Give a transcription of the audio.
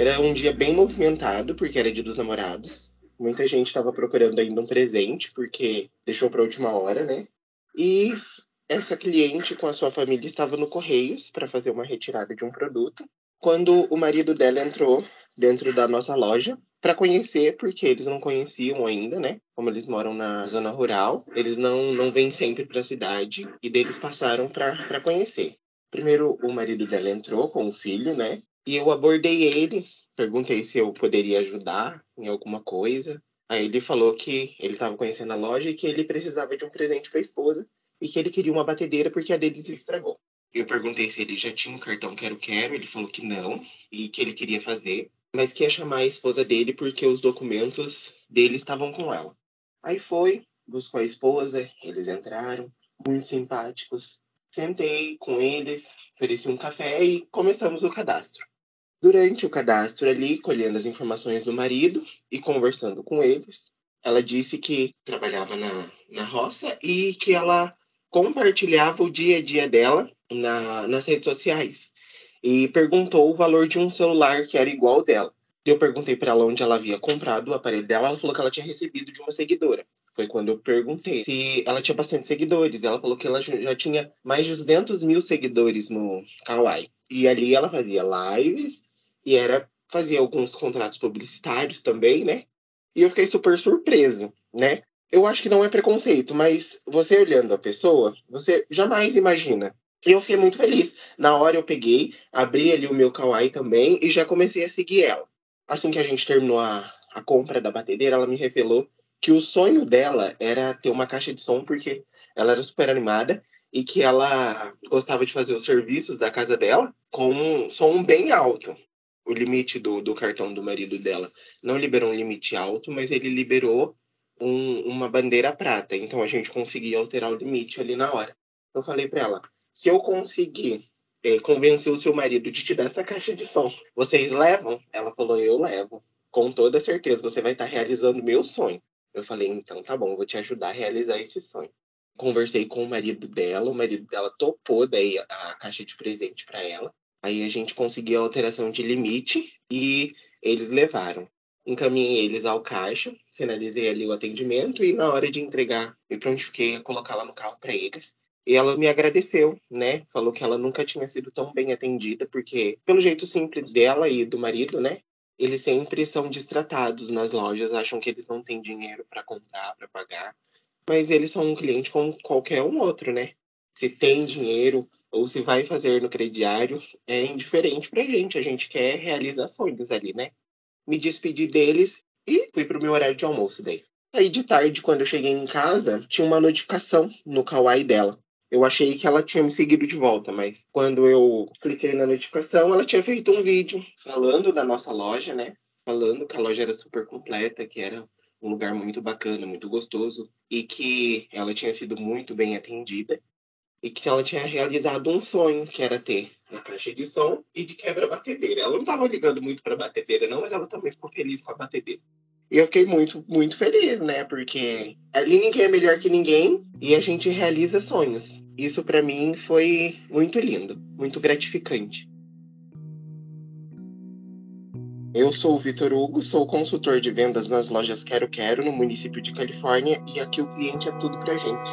Era um dia bem movimentado, porque era dia dos namorados. Muita gente estava procurando ainda um presente, porque deixou para a última hora, né? E essa cliente com a sua família estava no Correios para fazer uma retirada de um produto, quando o marido dela entrou dentro da nossa loja para conhecer, porque eles não conheciam ainda, né? Como eles moram na zona rural, eles não vêm sempre para a cidade, e deles passaram para conhecer. Primeiro, o marido dela entrou com o filho, né? E eu abordei ele, perguntei se eu poderia ajudar em alguma coisa. Aí ele falou que ele estava conhecendo a loja e que ele precisava de um presente para a esposa e que ele queria uma batedeira porque a dele se estragou. Eu perguntei se ele já tinha um cartão Quero-Quero, ele falou que não e que ele queria fazer, mas que ia chamar a esposa dele porque os documentos dele estavam com ela. Aí foi, buscou a esposa, eles entraram, muito simpáticos. Sentei com eles, ofereci um café e começamos o cadastro. Durante o cadastro ali, colhendo as informações do marido e conversando com eles, ela disse que trabalhava na roça e que ela compartilhava o dia a dia dela nas redes sociais e perguntou o valor de um celular que era igual ao dela. Eu perguntei para ela onde ela havia comprado o aparelho dela, ela falou que ela tinha recebido de uma seguidora. Foi quando eu perguntei se ela tinha bastante seguidores. Ela falou que ela já tinha mais de 200 mil seguidores no Kwai. E ali ela fazia lives e fazia alguns contratos publicitários também, né? E eu fiquei super surpreso, né? Eu acho que não é preconceito, mas você olhando a pessoa, você jamais imagina. E eu fiquei muito feliz. Na hora eu peguei, abri ali o meu Kwai também e já comecei a seguir ela. Assim que a gente terminou a compra da batedeira, ela me revelou que o sonho dela era ter uma caixa de som, porque ela era super animada e que ela gostava de fazer os serviços da casa dela com um som bem alto. O limite do cartão do marido dela não liberou um limite alto, mas ele liberou uma bandeira prata. Então, a gente conseguia alterar o limite ali na hora. Eu falei para ela, se eu conseguir convencer o seu marido de te dar essa caixa de som, vocês levam? Ela falou, eu levo. Com toda certeza, você vai estar realizando meu sonho. Eu falei, então tá bom, eu vou te ajudar a realizar esse sonho. Conversei com o marido dela topou daí a caixa de presente para ela. Aí a gente conseguiu a alteração de limite e eles levaram. Encaminhei eles ao caixa, finalizei ali o atendimento e na hora de entregar, me prontifiquei a colocá-la no carro para eles. E ela me agradeceu, né? Falou que ela nunca tinha sido tão bem atendida, porque pelo jeito simples dela e do marido, né? Eles sempre são destratados nas lojas, acham que eles não têm dinheiro para comprar, para pagar. Mas eles são um cliente como qualquer um outro, né? Se tem dinheiro ou se vai fazer no crediário, é indiferente pra gente. A gente quer realizar sonhos ali, né? Me despedi deles e fui pro meu horário de almoço daí. Aí de tarde, quando eu cheguei em casa, tinha uma notificação no Kwai dela. Eu achei que ela tinha me seguido de volta, mas quando eu cliquei na notificação, ela tinha feito um vídeo falando da nossa loja, né? Falando que a loja era super completa, que era um lugar muito bacana, muito gostoso, e que ela tinha sido muito bem atendida, e que ela tinha realizado um sonho, que era ter a caixa de som e de quebra-batedeira. Ela não estava ligando muito para a batedeira, não, mas ela também ficou feliz com a batedeira. E eu fiquei muito, muito feliz, né? Porque ali ninguém é melhor que ninguém e a gente realiza sonhos. Isso pra mim foi muito lindo, muito gratificante. Eu sou o Victor Hugo, sou consultor de vendas nas lojas Quero-Quero no município de Califórnia e aqui o cliente é tudo pra gente.